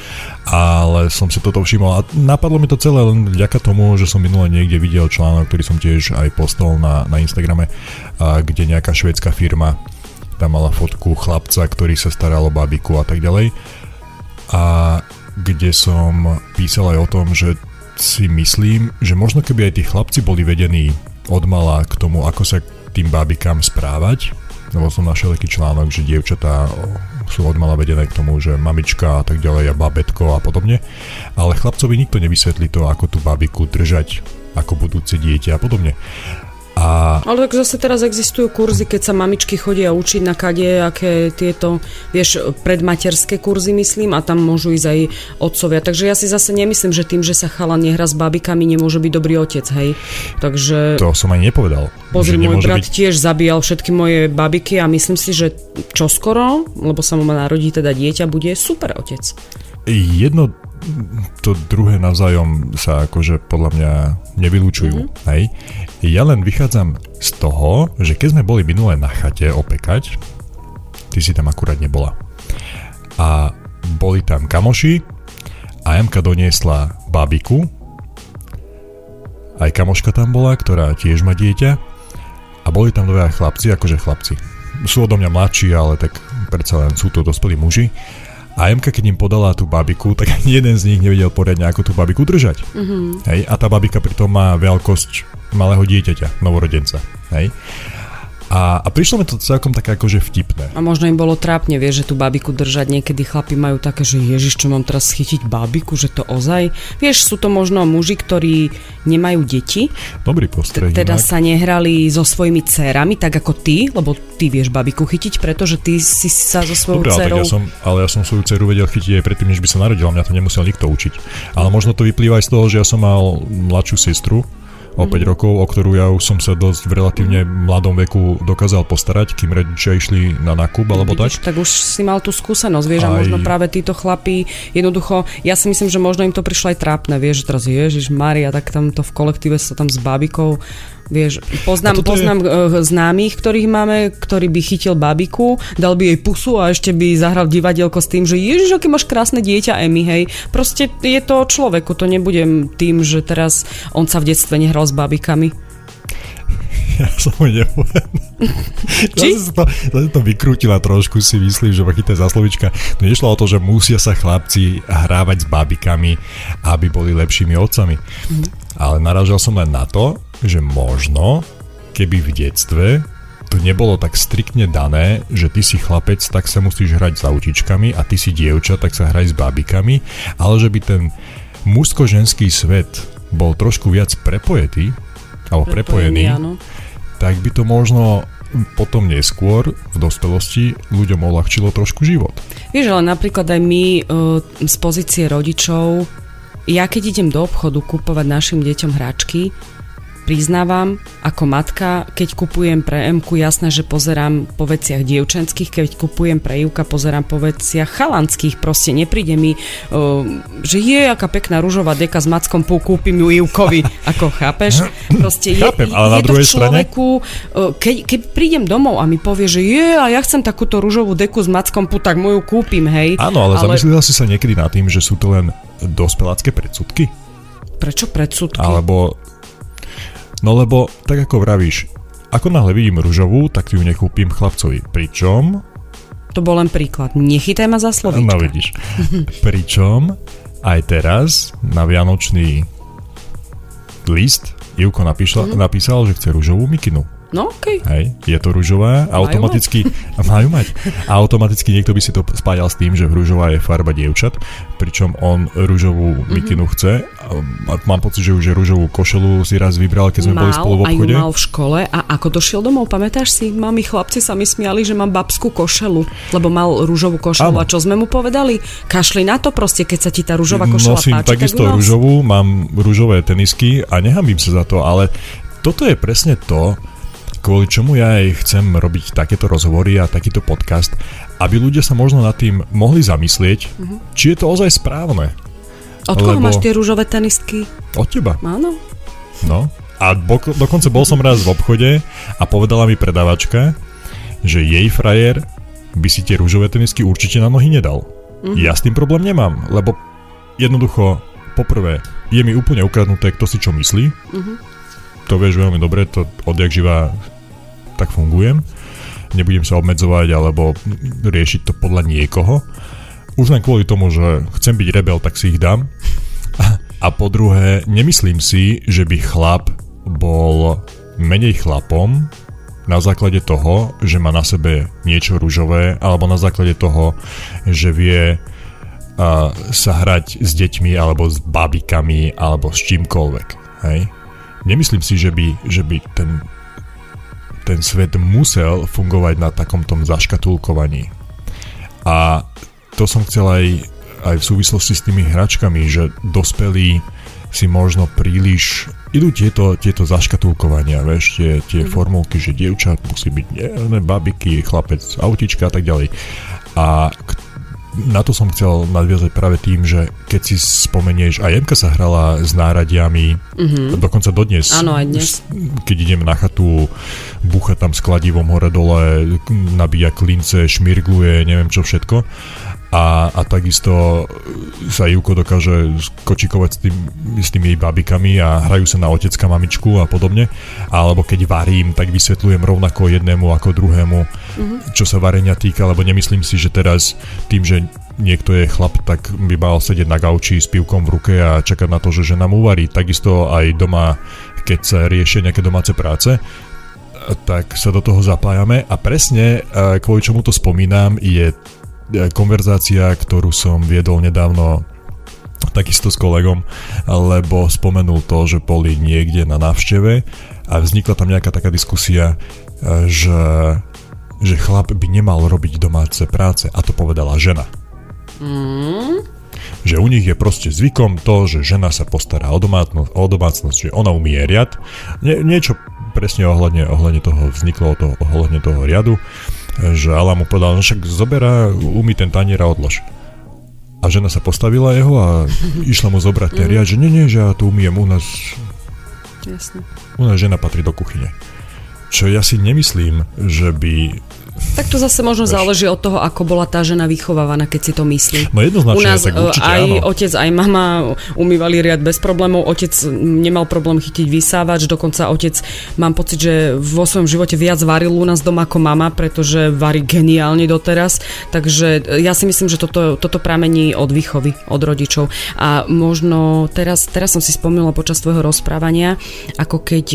Ale som si toto všimol a napadlo mi to celé len vďaka tomu, že som minule niekde videl článok, ktorý som tiež aj postol na Instagrame, kde nejaká švédska firma tam mala fotku chlapca, ktorý sa staral o babiku a tak ďalej. A kde som písal aj o tom, že si myslím, že možno keby aj tí chlapci boli vedení odmala k tomu, ako sa k tým babikám správať. Lebo som našiel taký článok, že dievčatá sú odmala vedené k tomu, že mamička a tak ďalej a babetko a podobne. Ale chlapcovi nikto nevysvetlí to, ako tú babiku držať, ako budúce dieťa a podobne. Ale tak zase teraz existujú kurzy, keď sa mamičky chodia učiť na kadejaké tieto, vieš, predmaterské kurzy, myslím, a tam môžu ísť aj otcovia. Takže ja si zase nemyslím, že tým, že sa chalan nehrá s babikami, nemôže byť dobrý otec, hej. Takže... To som aj nepovedal. Pozri, môj brat tiež zabíjal všetky moje babiky a myslím si, že čoskoro, lebo sa mu narodí teda dieťa, bude super otec. Jedno to druhé navzájom sa akože podľa mňa nevylučujú. Hej. Ja len vychádzam z toho, že keď sme boli minulé na chate opekať, ty si tam akurát nebola. A boli tam kamoši a Emka doniesla babiku. Aj kamoška tam bola, ktorá tiež má dieťa. A boli tam dvaja chlapci, akože chlapci. Sú odo mňa mladší, ale tak predsa len sú to dospelí muži. A Emka, keď im podala tú babiku, tak ani jeden z nich nevedel poriadne, ako tú babiku držať. Mm-hmm. Hej? A tá babika pritom má veľkosť malého dieťaťa, novorodenca. Hej? A prišlo mi to celkom také akože vtipné. A možno im bolo trápne, vieš, že tú babiku držať. Niekedy chlapi majú také, že ježiš, čo mám teraz chytiť babiku, že to ozaj. Vieš, sú to možno muži, ktorí nemajú deti. Dobrý postreh. Teda sa nehrali so svojimi dcérami, tak ako ty, lebo ty vieš babiku chytiť, pretože ty si sa so svojou dcérou... Ale ja som svoju dceru vedel chytiť aj predtým, než by sa narodila. Mňa to nemusel nikto učiť. Ale možno to vyplýva aj z toho, že ja som mal mladšiu sestru o 5 rokov, o ktorú ja už som sa dosť v relatívne mladom veku dokázal postarať, kým rodičia išli na nákup alebo tak. Tak už si mal tú skúsenosť, vieš, a možno práve títo chlapí, jednoducho, ja si myslím, že možno im to prišlo aj trápne, vieš, že teraz Ježiš Mária, tak tamto v kolektíve sa tam s babikou, vieš, poznám známych, ktorých máme, ktorý by chytil babiku, dal by jej pusu a ešte by zahral divadielko s tým, že Ježiš, aké máš krásne dieťa, Emi, hej. Proste je to o človeku, to nebudem tým, že teraz on sa v detstve nehral s babikami. Ja som ho nepovedal. Zase to vykrútila trošku, si myslím, že ma chytá za slovička. To nešlo o to, že musia sa chlapci hrávať s babikami, aby boli lepšími otcami. Ale narážal som len na to, že možno, keby v detstve to nebolo tak striktne dané, že ty si chlapec, tak sa musíš hrať s autičkami a ty si dievča, tak sa hraj s babikami, ale že by ten mužsko-ženský svet bol trošku viac prepojený, áno, tak by to možno potom neskôr v dospelosti ľuďom uľahčilo trošku život. Vieš, ale napríklad aj my z pozície rodičov, ja keď idem do obchodu kúpovať našim deťom hračky, priznávam, ako matka, keď kupujem pre Emku, jasné, že pozerám po veciach dievčenských, keď kupujem pre Júka, pozerám po veciach chalanských, proste nepríde mi, že je aká pekná ružová deka s mackom, kúpim ju Júkovi, ako chápeš? Proste chápem, ale na druhej strane človeku, keď prídem domov a mi povie, že je, a ja chcem takúto ružovú deku s mackom, tak mu ju kúpim, hej. Áno, ale zamyslila si sa niekedy nad tým, že sú to len dospelácké predsudky? Prečo predsudky? Alebo, no lebo, tak ako vravíš, ako náhle vidím ružovú, tak ju nekúpim chlapcovi. Pričom? To bol len príklad. Nechytaj ma za slovíčka. No vidíš. Pričom aj teraz na vianočný list Júko napísal, že chce ružovú mikinu. No, okej. Okay. Hej, je to ružová a automaticky majú mať. A automaticky niekto by si to spájal s tým, že ružová je farba dievčat, pričom on ružovú mikinu chce. Mám pocit, že už je ružovú košelu si raz vybral, keď sme boli spolu v obchode. Mal v škole a ako došiel domov, pamätáš si? Mami, chlapci sa mi smiali, že mám babskú košelu, lebo mal ružovú košelu. A čo sme mu povedali? Kašli na to proste, keď sa ti tá ružová košela páči. Nosím takisto ružovú, mám ružové tenisky a nehambím sa za to, ale toto je presne to, kvôli čomu ja aj chcem robiť takéto rozhovory a takýto podcast, aby ľudia sa možno nad tým mohli zamyslieť, či je to ozaj správne. Od koho máš tie rúžové tenistky? Od teba. Áno. No, a dokonca bol som raz v obchode a povedala mi predavačka, že jej frajer by si tie rúžové tenistky určite na nohy nedal. Ja s tým problém nemám, lebo jednoducho, poprvé, je mi úplne ukradnuté, kto si čo myslí, to vieš veľmi dobre, to odjak živá tak fungujem. Nebudem sa obmedzovať alebo riešiť to podľa niekoho. Už len kvôli tomu, že chcem byť rebel, tak si ich dám. A po druhé, nemyslím si, že by chlap bol menej chlapom na základe toho, že má na sebe niečo ružové, alebo na základe toho, že vie sa hrať s deťmi, alebo s babikami, alebo s čímkoľvek. Hej? Nemyslím si, že by ten svet musel fungovať na takomto zaškatulkovaní. A to som chcel aj v súvislosti s tými hračkami, že dospelí si možno príliš idú tieto zaškatulkovania, vieš, tie formulky, že dievčat musí byť ne, babiky, chlapec, autička a tak ďalej. A na to som chcel nadviazať práve tým, že keď si spomenieš, a Jemka sa hrala s náradiami, dokonca dodnes. Áno, aj dnes. Keď idem na chatu, búcha tam s kladivom hore dole, nabíja klince, šmirgluje, neviem čo všetko. A takisto sa Júko dokáže kočikovať s tými babikami a hrajú sa na otecka, mamičku a podobne. Alebo keď varím, tak vysvetľujem rovnako jednému ako druhému, čo sa varenia týka, lebo nemyslím si, že teraz tým, že niekto je chlap, tak by mal sedieť na gauči s pivkom v ruke a čakať na to, že žena mu varí. Takisto aj doma, keď sa riešia nejaké domáce práce, tak sa do toho zapájame. A presne, kvôli čomu to spomínam, je konverzácia, ktorú som viedol nedávno takisto s kolegom, lebo spomenul to, že boli niekde na návšteve a vznikla tam nejaká taká diskusia, že chlap by nemal robiť domáce práce, a to povedala žena. Že u nich je proste zvykom to, že žena sa postará o domácnosť, že ona umie riad. Niečo presne ohľadne toho vzniklo, ohľadne toho riadu. Že Allah mu povedal, no však zoberá, umí ten tanier a odlož. A žena sa postavila jeho a išla mu zobrať ten riad, že nie, že ja to umiem, u nás. Jasne. U nás žena patrí do kuchyne. Čo ja si nemyslím, že by... Tak to zase možno záleží od toho, ako bola tá žena vychovávaná, keď si to myslí. No jednoznačne, u nás tak určite aj áno. Otec, aj mama umývali riad bez problémov, otec nemal problém chytiť vysávač, dokonca otec, mám pocit, že vo svojom živote viac varil u nás doma ako mama, pretože varí geniálne doteraz, takže ja si myslím, že toto pramení od výchovy, od rodičov. A možno teraz som si spomínala počas tvojho rozprávania, ako keď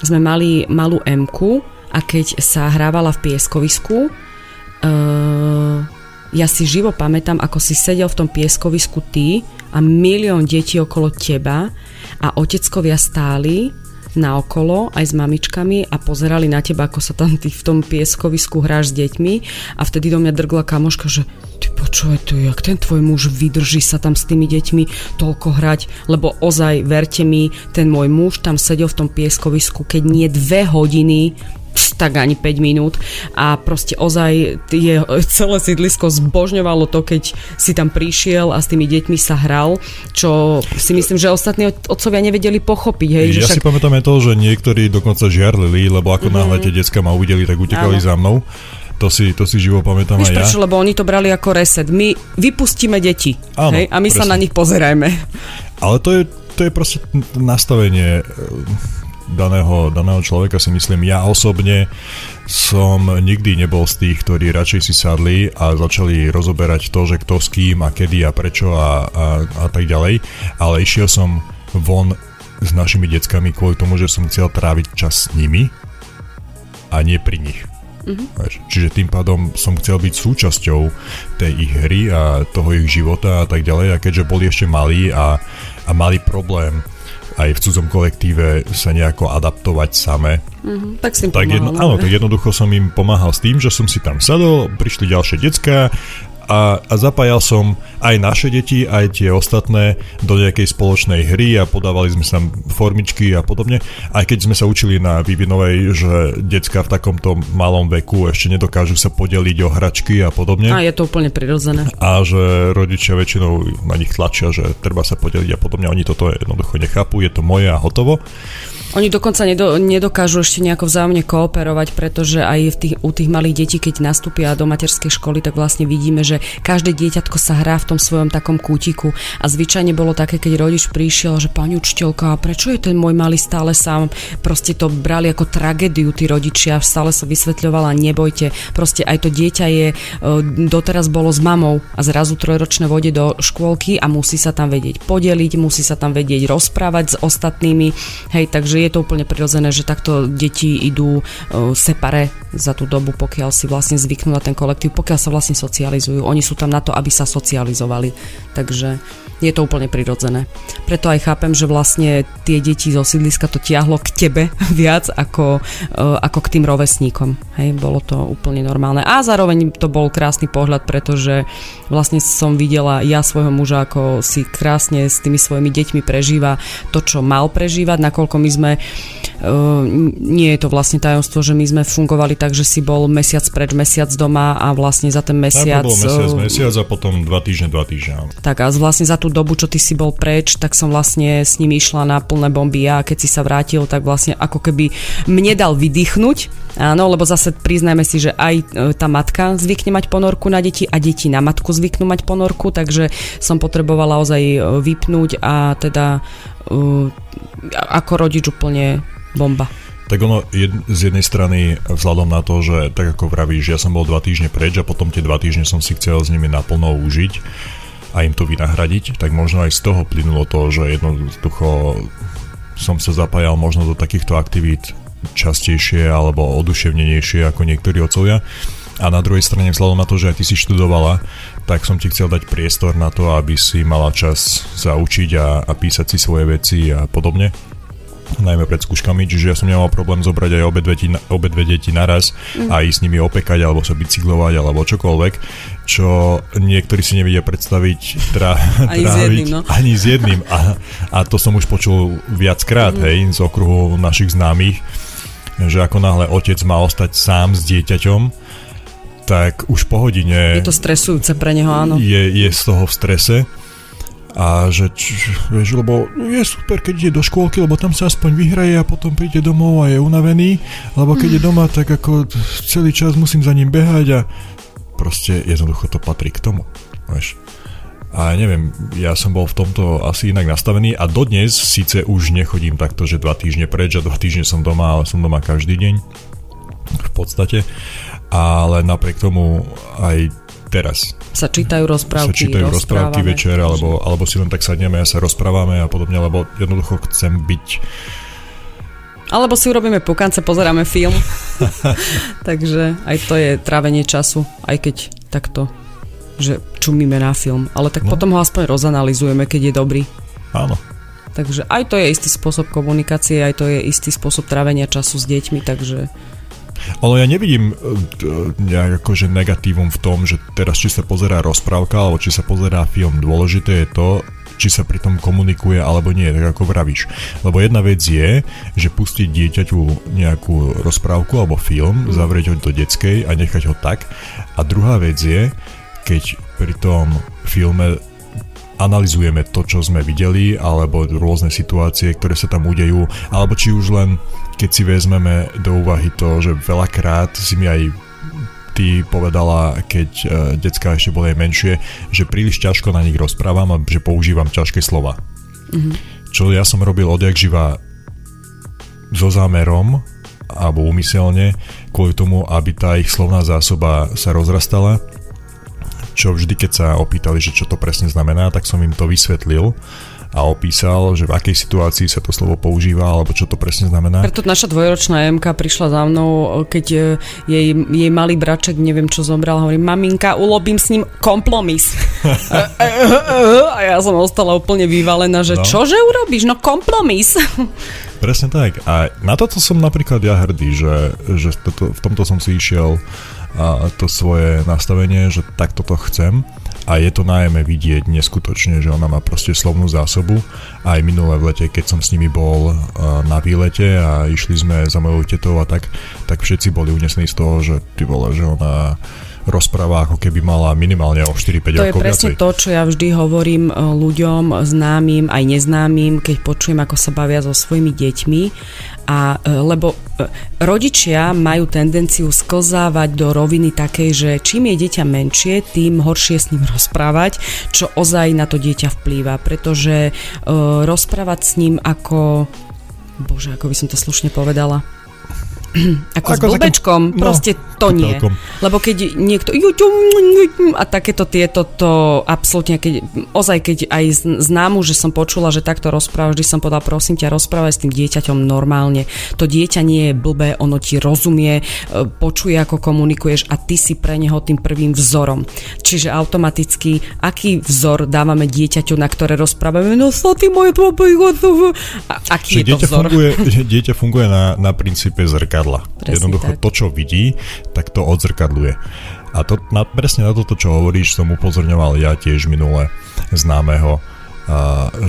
sme mali malú Emku, a keď sa hrávala v pieskovisku, ja si živo pamätám, ako si sedel v tom pieskovisku ty a milión detí okolo teba a oteckovia stáli naokolo aj s mamičkami a pozerali na teba, ako sa tam ty v tom pieskovisku hráš s deťmi, a vtedy do mňa drgla kamoška, že Ty počuj, to jak ten tvoj muž vydrží sa tam s tými deťmi toľko hrať, lebo ozaj, verte mi, ten môj muž tam sedel v tom pieskovisku, keď nie 2 hodiny, tak ani 5 minút a proste ozaj je, celé sídlisko zbožňovalo to, keď si tam prišiel a s tými deťmi sa hral, čo si myslím, že ostatní otcovia nevedeli pochopiť. Hej, ja si pamätám aj to, že niektorí dokonca žiarlili, lebo ako náhle tie decká ma uvideli, tak utekali za mnou. To si živo pamätám aj ja. Prečo, lebo oni to brali ako reset. My vypustíme deti, áno, hej, a my presne sa na nich pozerajme. Ale to je proste nastavenie daného človeka, si myslím. Ja osobne som nikdy nebol z tých, ktorí radšej si sadli a začali rozoberať to, že kto s kým a kedy a prečo a tak ďalej, ale išiel som von s našimi deckami kvôli tomu, že som chcel tráviť čas s nimi a nie pri nich. Mm-hmm. Čiže tým pádom som chcel byť súčasťou tej ich hry a toho ich života a tak ďalej, a keďže boli ešte malí a mali problém aj v cudzom kolektíve sa nejako adaptovať same. Mm-hmm, tak si jednoducho som im pomáhal s tým, že som si tam sadol, prišli ďalšie decká a zapájal som aj naše deti, aj tie ostatné do nejakej spoločnej hry a podávali sme tam formičky a podobne. Aj keď sme sa učili na vývinovej, že decká v takomto malom veku ešte nedokážu sa podeliť o hračky a podobne. A je to úplne prirodzené. A že rodičia väčšinou na nich tlačia, že treba sa podeliť a podobne. Oni toto jednoducho nechápu, je to moje a hotovo. Oni dokonca nedokážu ešte nejako vzájomne kooperovať, pretože aj u tých malých detí, keď nastúpia do materskej školy, tak vlastne vidíme, že každé dieťatko sa hrá v tom svojom takom kútiku. A zvyčajne bolo také, keď rodič prišiel, že pani učiteľka, a prečo je ten môj malý stále sám? Proste to brali ako tragédiu tí rodičia, stále sa vysvetľovala, nebojte. Proste aj to dieťa doteraz bolo s mamou a zrazu 3-ročné vode do škôlky a musí sa tam vedieť podeliť, musí sa tam vedieť rozprávať s ostatnými. Hej, takže je to úplne prirodzené, že takto deti idú separé za tú dobu, pokiaľ si vlastne zvyknú na ten kolektív, pokiaľ sa vlastne socializujú. Oni sú tam na to, aby sa socializovali. Takže je to úplne prirodzené. Preto aj chápem, že vlastne tie deti zo sídliska to tiahlo k tebe viac ako k tým rovesníkom. Hej, bolo to úplne normálne. A zároveň to bol krásny pohľad, pretože vlastne som videla ja svojho muža, ako si krásne s tými svojimi deťmi prežíva to, čo mal prežívať, nakoľko my sme nie je to vlastne tajomstvo, že my sme fungovali tak, že si bol mesiac preč, mesiac doma a vlastne za ten mesiac... Najprv bol mesiac a potom 2 týždne. Tak a vlastne za tú dobu, čo ty si bol preč, tak som vlastne s nimi išla na plné bomby a keď si sa vrátil, tak vlastne ako keby mne dal vydýchnuť. Áno, lebo zase priznajme si, že aj tá matka zvykne mať ponorku na deti a deti na matku zvyknú mať ponorku, takže som potrebovala ozaj vypnúť a teda ako rodič úplne bomba. Tak ono, z jednej strany, vzhľadom na to, že tak ako vravíš, ja som bol 2 týždne preč a potom tie 2 týždne som si chcel s nimi naplno užiť a im to vynahradiť, tak možno aj z toho plynulo to, že jednoducho som sa zapájal možno do takýchto aktivít častejšie alebo oduševnenejšie ako niektorí otcovia. A na druhej strane, vzhľadom na to, že aj ty si študovala, tak som ti chcel dať priestor na to, aby si mala čas sa učiť a písať si svoje veci a podobne, najmä pred skúškami, čiže ja som nemal problém zobrať aj obe dve deti naraz a ísť s nimi opekať, alebo sa bicyklovať, alebo čokoľvek, čo niektorí si nevedia predstaviť ani s jedným. A to som už počul viackrát, hej, z okruhu našich známych, že ako náhle otec má ostať sám s dieťaťom, tak už po hodine... Je to stresujúce pre neho, áno. Je z toho v strese. A že, vieš, lebo je super, keď ide do škôlky, lebo tam sa aspoň vyhraje a potom príde domov a je unavený, lebo keď je doma, tak ako celý čas musím za ním behať a proste jednoducho to patrí k tomu. Vieš. A neviem, ja som bol v tomto asi inak nastavený a dodnes síce už nechodím takto, že 2 týždne preč a 2 týždne som doma, ale som doma každý deň v podstate. Ale napriek tomu aj teraz sa čítajú rozprávky večer, alebo si len tak sadneme a sa rozprávame a podobne, lebo jednoducho chcem byť. Alebo si urobíme pukance, pozeráme film. Takže aj to je trávenie času, aj keď takto, že čumíme na film. Ale tak potom ho aspoň rozanalizujeme, keď je dobrý. Áno. Takže aj to je istý spôsob komunikácie, aj to je istý spôsob trávenia času s deťmi, takže... Ale ja nevidím nejak akože negatívum v tom, že teraz či sa pozerá rozprávka, alebo či sa pozerá film. Dôležité je to, či sa pri tom komunikuje alebo nie, tak ako vravíš. Lebo jedna vec je, že pustiť dieťaťu nejakú rozprávku alebo film, zavrieť ho do detskej a nechať ho tak. A druhá vec je, keď pri tom filme analyzujeme to, čo sme videli, alebo rôzne situácie, ktoré sa tam udejú, alebo či už len, keď si vezmeme do úvahy to, že veľakrát si mi aj ty povedala, keď decká ešte boli menšie, že príliš ťažko na nich rozprávam a že používam ťažké slova. Mm-hmm. Čo ja som robil odjakživa so zámerom, alebo úmyselne, kvôli tomu, aby tá ich slovná zásoba sa rozrastala, čo vždy, keď sa opýtali, že čo to presne znamená, tak som im to vysvetlil a opísal, že v akej situácii sa to slovo používa, alebo čo to presne znamená. Preto naša dvojročná Emka prišla za mnou, keď jej malý braček, neviem čo zobral, hovorí, maminka, ulobím s ním kompromis. A ja som ostala úplne vyvalená, že čože urobíš? No kompromis. Presne tak. A na toto som napríklad ja hrdý, že v tomto som si išiel a to svoje nastavenie, že takto to chcem a je to najmä vidieť neskutočne, že ona má proste slovnú zásobu. Aj minulé v lete, keď som s nimi bol na výlete a išli sme za mojou tetou a tak všetci boli unesení z toho, že ty vole, že ona rozpráva ako keby mala minimálne o 4-5 rokov. To je presne to, čo ja vždy hovorím ľuďom, známym aj neznámym, keď počujem, ako sa bavia so svojimi deťmi. A lebo rodičia majú tendenciu sklzávať do roviny takej, že čím je dieťa menšie, tým horšie s ním rozprávať, čo ozaj na to dieťa vplýva, pretože rozprávať s ním ako... Bože, ako by som to slušne povedala... Ako s blbečkom, takým, proste to nie. Lebo keď niekto a takéto tieto, to absolútne, keď, ozaj keď aj známu, že som počula, že takto rozpráva, vždy som povedala, prosím ťa, rozprávaj s tým dieťaťom normálne. To dieťa nie je blbé, ono ti rozumie, počuje, ako komunikuješ a ty si pre neho tým prvým vzorom. Čiže automaticky, aký vzor dávame dieťaťu, na ktoré rozprávame? No sa ty moje blbého, aký je to vzor? Dieťa funguje na princípe zrka. Presne jednoducho tak. To, čo vidí, tak to odzrkadluje. A to, presne na toto, čo hovoríš, som upozorňoval ja tiež minule známeho,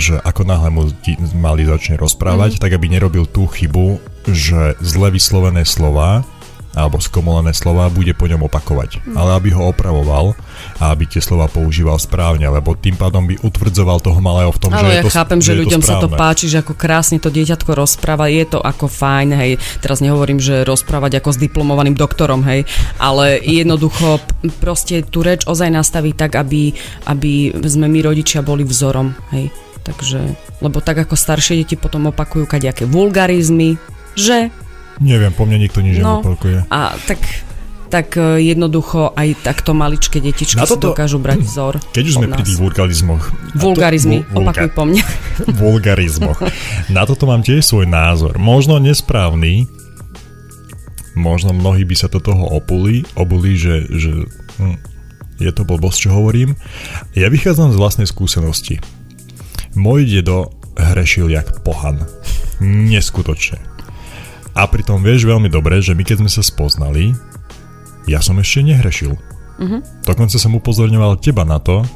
že ako náhle mu mali začne rozprávať, tak aby nerobil tú chybu, že zle vyslovené slova alebo skomolené slova bude po ňom opakovať. Ale aby ho opravoval a aby tie slova používal správne, lebo tým pádom by utvrdzoval toho malého v tom, ale že ja je to správne. Ale ja chápem, že ľuďom sa to páči, že ako krásne to dieťatko rozpráva, je to ako fajn, hej, teraz nehovorím, že rozprávať ako s diplomovaným doktorom, hej, ale jednoducho proste tú reč ozaj nastaviť tak, aby sme my rodičia boli vzorom, hej. Takže, lebo tak ako staršie deti potom opakujú kadejaké vulgarizmy, že... Neviem, po mne nikto nič neopakuje. A tak jednoducho aj takto maličké detičky si dokážu brať vzor. Keď už sme pri tých vulgarizmoch. Opakuj po mne. Vulgarizmoch. Na toto mám tiež svoj názor. Možno nesprávny, možno mnohí by sa do toho obuli, že je to blbosť, čo hovorím. Ja vychádzam z vlastnej skúsenosti. Môj dedo hrešil jak pohan. Neskutočne. A pritom vieš veľmi dobre, že my keď sme sa spoznali, ja som ešte nehrešil. Dokonca som upozorňoval teba na to,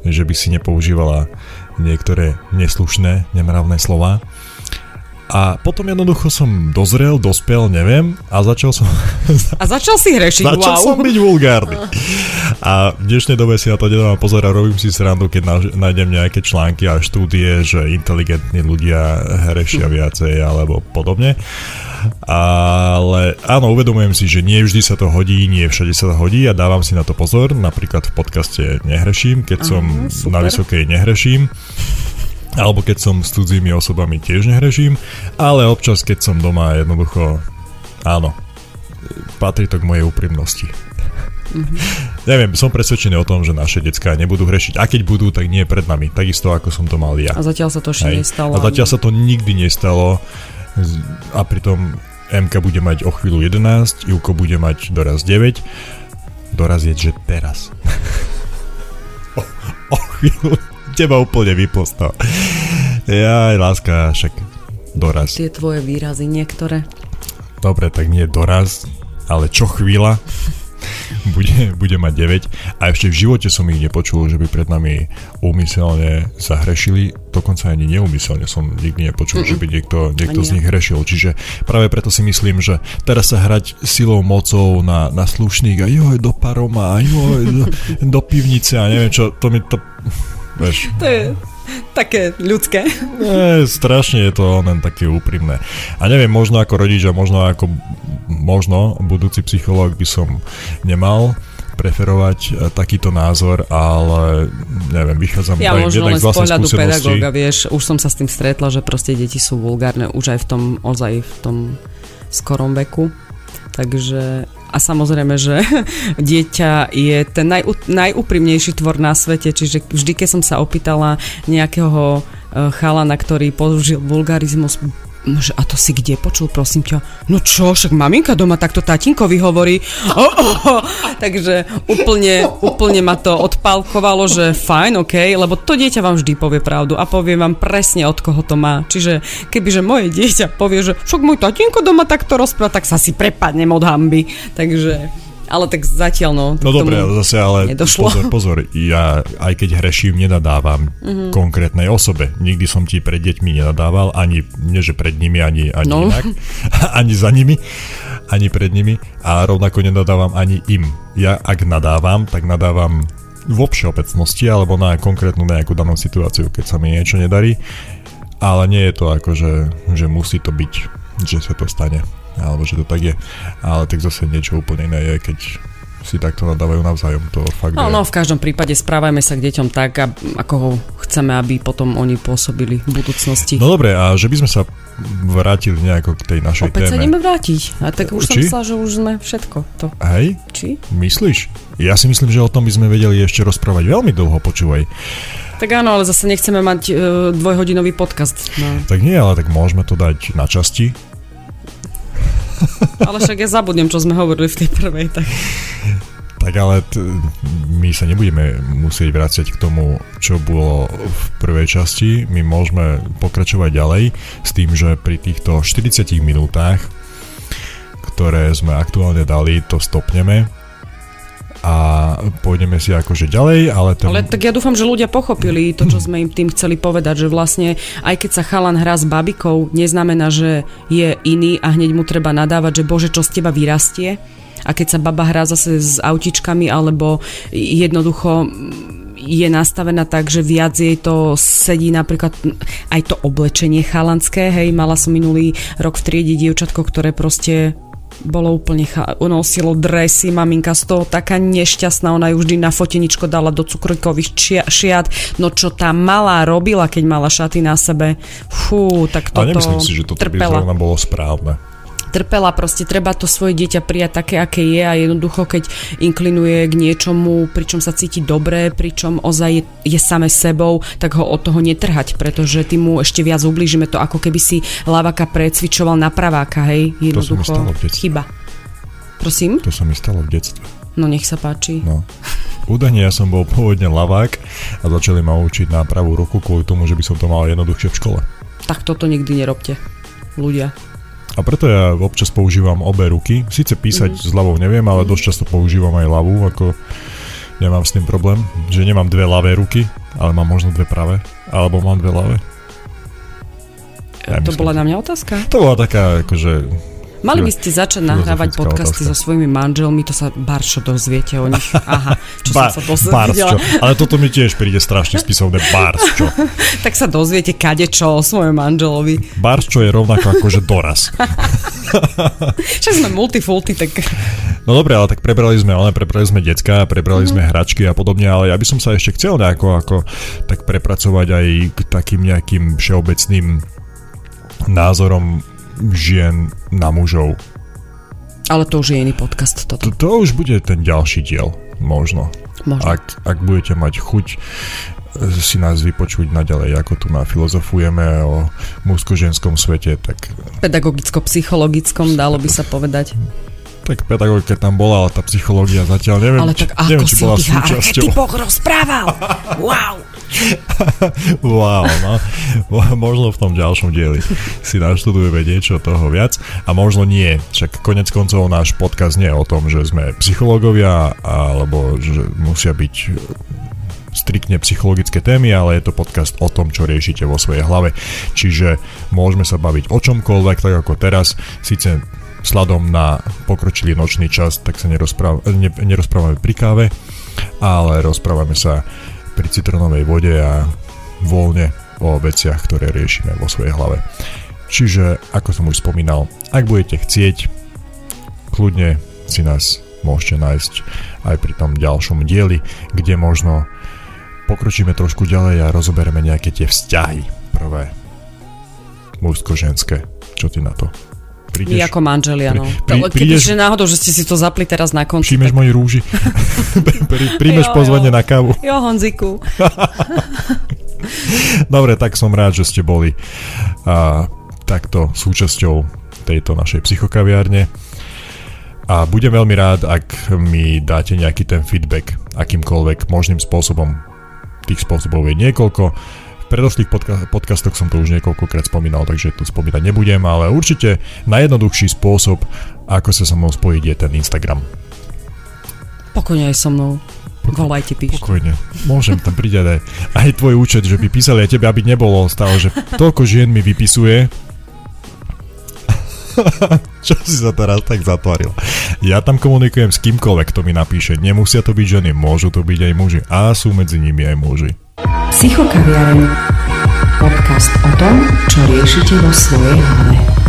že by si nepoužívala niektoré neslušné, nemravné slova. A potom jednoducho som dozrel, dospel, neviem, a začal som... A začal si hrešiť, wow. Začal som byť vulgárny. A v dnešnej dobe si na to nedám pozera, robím si srandu, keď nájdem nejaké články a štúdie, že inteligentní ľudia hrešia viacej alebo podobne. Ale áno, uvedomujem si, že nie vždy sa to hodí, nie všade sa to hodí a dávam si na to pozor. Napríklad v podcaste Nehreším, keď som na vysokej nehreším. Alebo keď som s cudzými osobami tiež nehreším, ale občas, keď som doma, jednoducho, áno, patrí to k mojej úprimnosti. Neviem, som presvedčený o tom, že naše decká nebudú hrešiť. A keď budú, tak nie pred nami. Takisto, ako som to mal ja. A zatiaľ sa to ešte nestalo. A zatiaľ sa to nikdy nestalo. A pritom Emka bude mať o chvíľu 11, Juko bude mať doraz 9. Doraz je, že teraz. o chvíľu... Teba úplne vyplostal. Jaj, láska, však doraz. Tie tvoje výrazy niektoré. dobre, tak nie doraz, ale čo chvíľa bude mať 9 a ešte v živote som ich nepočul, že by pred nami úmyselne zahrešili, dokonca ani neúmyselne som nikdy nepočul, že by niekto z nich hrešil, čiže práve preto si myslím, že teraz sa hrať silou, mocou na slušných a joj, do paroma, joj, do pivnice a neviem čo, to mi to... Vieš, to je také ľudské. Strašne je to len také úprimné. A neviem, možno ako rodič a možno budúci psychológ by som nemal preferovať takýto názor, ale neviem, vychádzam ja aj jednak z vlastnej skúsenosti. Ja možno len z pohľadu pedagóga, vieš, už som sa s tým stretla, že proste deti sú vulgárne už aj v tom skorom veku. Takže... A samozrejme, že dieťa je ten najúprimnejší tvor na svete, čiže vždy, keď som sa opýtala nejakého chalana, ktorý použil vulgarizmus, a to si kde počul, prosím ťa? No čo, však maminka doma takto tatínkovi hovorí. Takže úplne ma to odpálkovalo, že fajn, okej, lebo to dieťa vám vždy povie pravdu a povie vám presne, od koho to má. Čiže kebyže moje dieťa povie, že však môj tatínko doma takto rozpráva, tak sa si prepadnem od hanby. Takže... Ale tak zatiaľ no dobre, zase ale nedošlo. Pozor, ja aj keď hreším, nenadávam konkrétnej osobe. Nikdy som ti pred deťmi nenadával, ani nie že pred nimi, ani inak, ani za nimi, ani pred nimi a rovnako nenadávam ani im. Ja ak nadávam, tak nadávam vo všeobecnosti alebo na konkrétnu nejakú danú situáciu, keď sa mi niečo nedarí, ale nie je to ako, že musí to byť, že sa to stane. Alebo že to tak je, ale tak zase niečo úplne iné je, keď si takto nadávajú navzájom, to fakt no, v každom prípade správajme sa k deťom tak, ako chceme, aby potom oni pôsobili v budúcnosti. No dobre, a že by sme sa vrátili nejako k tej našej téme. Opäť sa ideme vrátiť, a tak už som myslela, že už sme všetko to. Hej? Či? Myslíš? Ja si myslím, že o tom by sme vedeli ešte rozprávať veľmi dlho, počúvaj. Tak áno, ale zase nechceme mať dvojhodinový podcast. No. Tak nie, ale tak môžeme to dať na časti. Ale však ja zabudnem, čo sme hovorili v tej prvej. Tak ale my sa nebudeme musieť vrácať k tomu, čo bolo v prvej časti. My môžeme pokračovať ďalej s tým, že pri týchto 40 minútach, ktoré sme aktuálne dali, to stopneme a pôjdeme si akože ďalej, ale... Ale tak ja dúfam, že ľudia pochopili to, čo sme im tým chceli povedať, že vlastne aj keď sa chalan hrá s babikou, neznamená, že je iný a hneď mu treba nadávať, že bože, čo z teba vyrastie. A keď sa baba hrá zase s autičkami, alebo jednoducho je nastavená tak, že viac jej to sedí napríklad aj to oblečenie chalanské, hej, mala som minulý rok v triede dievčatko, ktoré proste... Bolo úplne unosilo dresy, maminka z toho taká nešťastná, ona ju vždy na foteničko dala do cukríkových šiat, no čo tá malá robila, keď mala šaty na sebe, tak toto trpela. Ale nemyslím si, že toto by zrovna bolo správne. Trpela, proste treba to svoje dieťa prijať také, aké je a jednoducho, keď inklinuje k niečomu, pričom sa cíti dobre, pričom ozaj je same sebou, tak ho od toho netrhať, pretože tým mu ešte viac ublížime to, ako keby si ľaváka precvičoval na praváka, hej, jednoducho chyba. Prosím? To sa mi stalo v detstve. No nech sa páči. No. Údajne ja som bol pôvodne ľavák a začali ma učiť na pravú ruku kvôli tomu, že by som to mal jednoduchšie v škole. Tak toto nikdy nerobte, ľudia. A preto ja občas používam obe ruky. Síce písať s ľavou neviem, ale dosť často používam aj ľavú, ako nemám s tým problém, že nemám dve ľavé ruky, ale mám možno dve pravé, alebo mám dve ľavé. Ja to bola na mňa otázka? To bola taká, akože... Mali by ste začať nahrávať podcasty so svojimi manželmi, to sa Baršo dozviete o nich. Aha, čo som sa dozvedela. Ale toto mi tiež príde strašne spisovné, Baršo. Tak sa dozviete kadečo o svojom manželovi. Baršo je rovnako akože doraz. Však sme multifulty, tak... No dobre, ale tak prebrali sme decka, prebrali sme hračky a podobne, ale ja by som sa ešte chcel nejako tak prepracovať aj k takým nejakým všeobecným názorom žien na mužov. Ale to už je iný podcast. Toto. To už bude ten ďalší diel, možno. Ak budete mať chuť si nás vypočuť naďalej, ako tu filozofujeme o mužsko-ženskom svete, tak... Pedagogicko-psychologickom, dalo by sa povedať. Tak pedagogika tam bola, ale tá psychológia zatiaľ neviem, či bola súčasťou. Ale tak ako si o tých archetypoch rozprával? Wow! Wow, no. Možno v tom ďalšom dieli si naštudujeme niečo toho viac a možno nie. Však konec koncov náš podcast nie je o tom, že sme psychológovia alebo že musia byť striktne psychologické témy, ale je to podcast o tom, čo riešite vo svojej hlave. Čiže môžeme sa baviť o čomkoľvek, tak ako teraz. Síce sladom na pokročilý nočný čas, tak sa nerozprávame pri káve, ale rozprávame sa pri citronovej vode a voľne o veciach, ktoré riešime vo svojej hlave. Čiže, ako som už spomínal, ak budete chcieť, kľudne si nás môžete nájsť aj pri tom ďalšom dieli, kde možno pokročíme trošku ďalej a rozoberieme nejaké tie vzťahy prvé mužsko-ženské. Čo ty na to? Prídeš? Vy ako manželia, no. Kebyže náhodou, že ste si to zapli teraz na konci. Príjmeš tak... moji rúži. Príjmeš pozvanie na kávu. Jo, Honziku. Dobre, tak som rád, že ste boli takto súčasťou tejto našej psychokaviárne. A budem veľmi rád, ak mi dáte nejaký ten feedback akýmkoľvek možným spôsobom. Tých spôsobov je niekoľko. V predošlých podcastoch som to už niekoľkokrát spomínal, takže to spomínať nebudem, ale určite najjednoduchší spôsob, ako sa so mnou spojiť, je ten Instagram. Pokojne aj so mnou. Volajte, píšte. Pokojne, môžem tam pridať aj tvoj účet, že by písali aj tebe, aby nebolo stále, že toľko žien mi vypisuje. Čo si sa teraz tak zatvoril? Ja tam komunikujem s kýmkoľvek, kto mi napíše. Nemusia to byť ženy, môžu to byť aj muži. A sú medzi nimi aj muži. Psychokaviareň. Podcast o tom, čo riešite vo svojej hlave.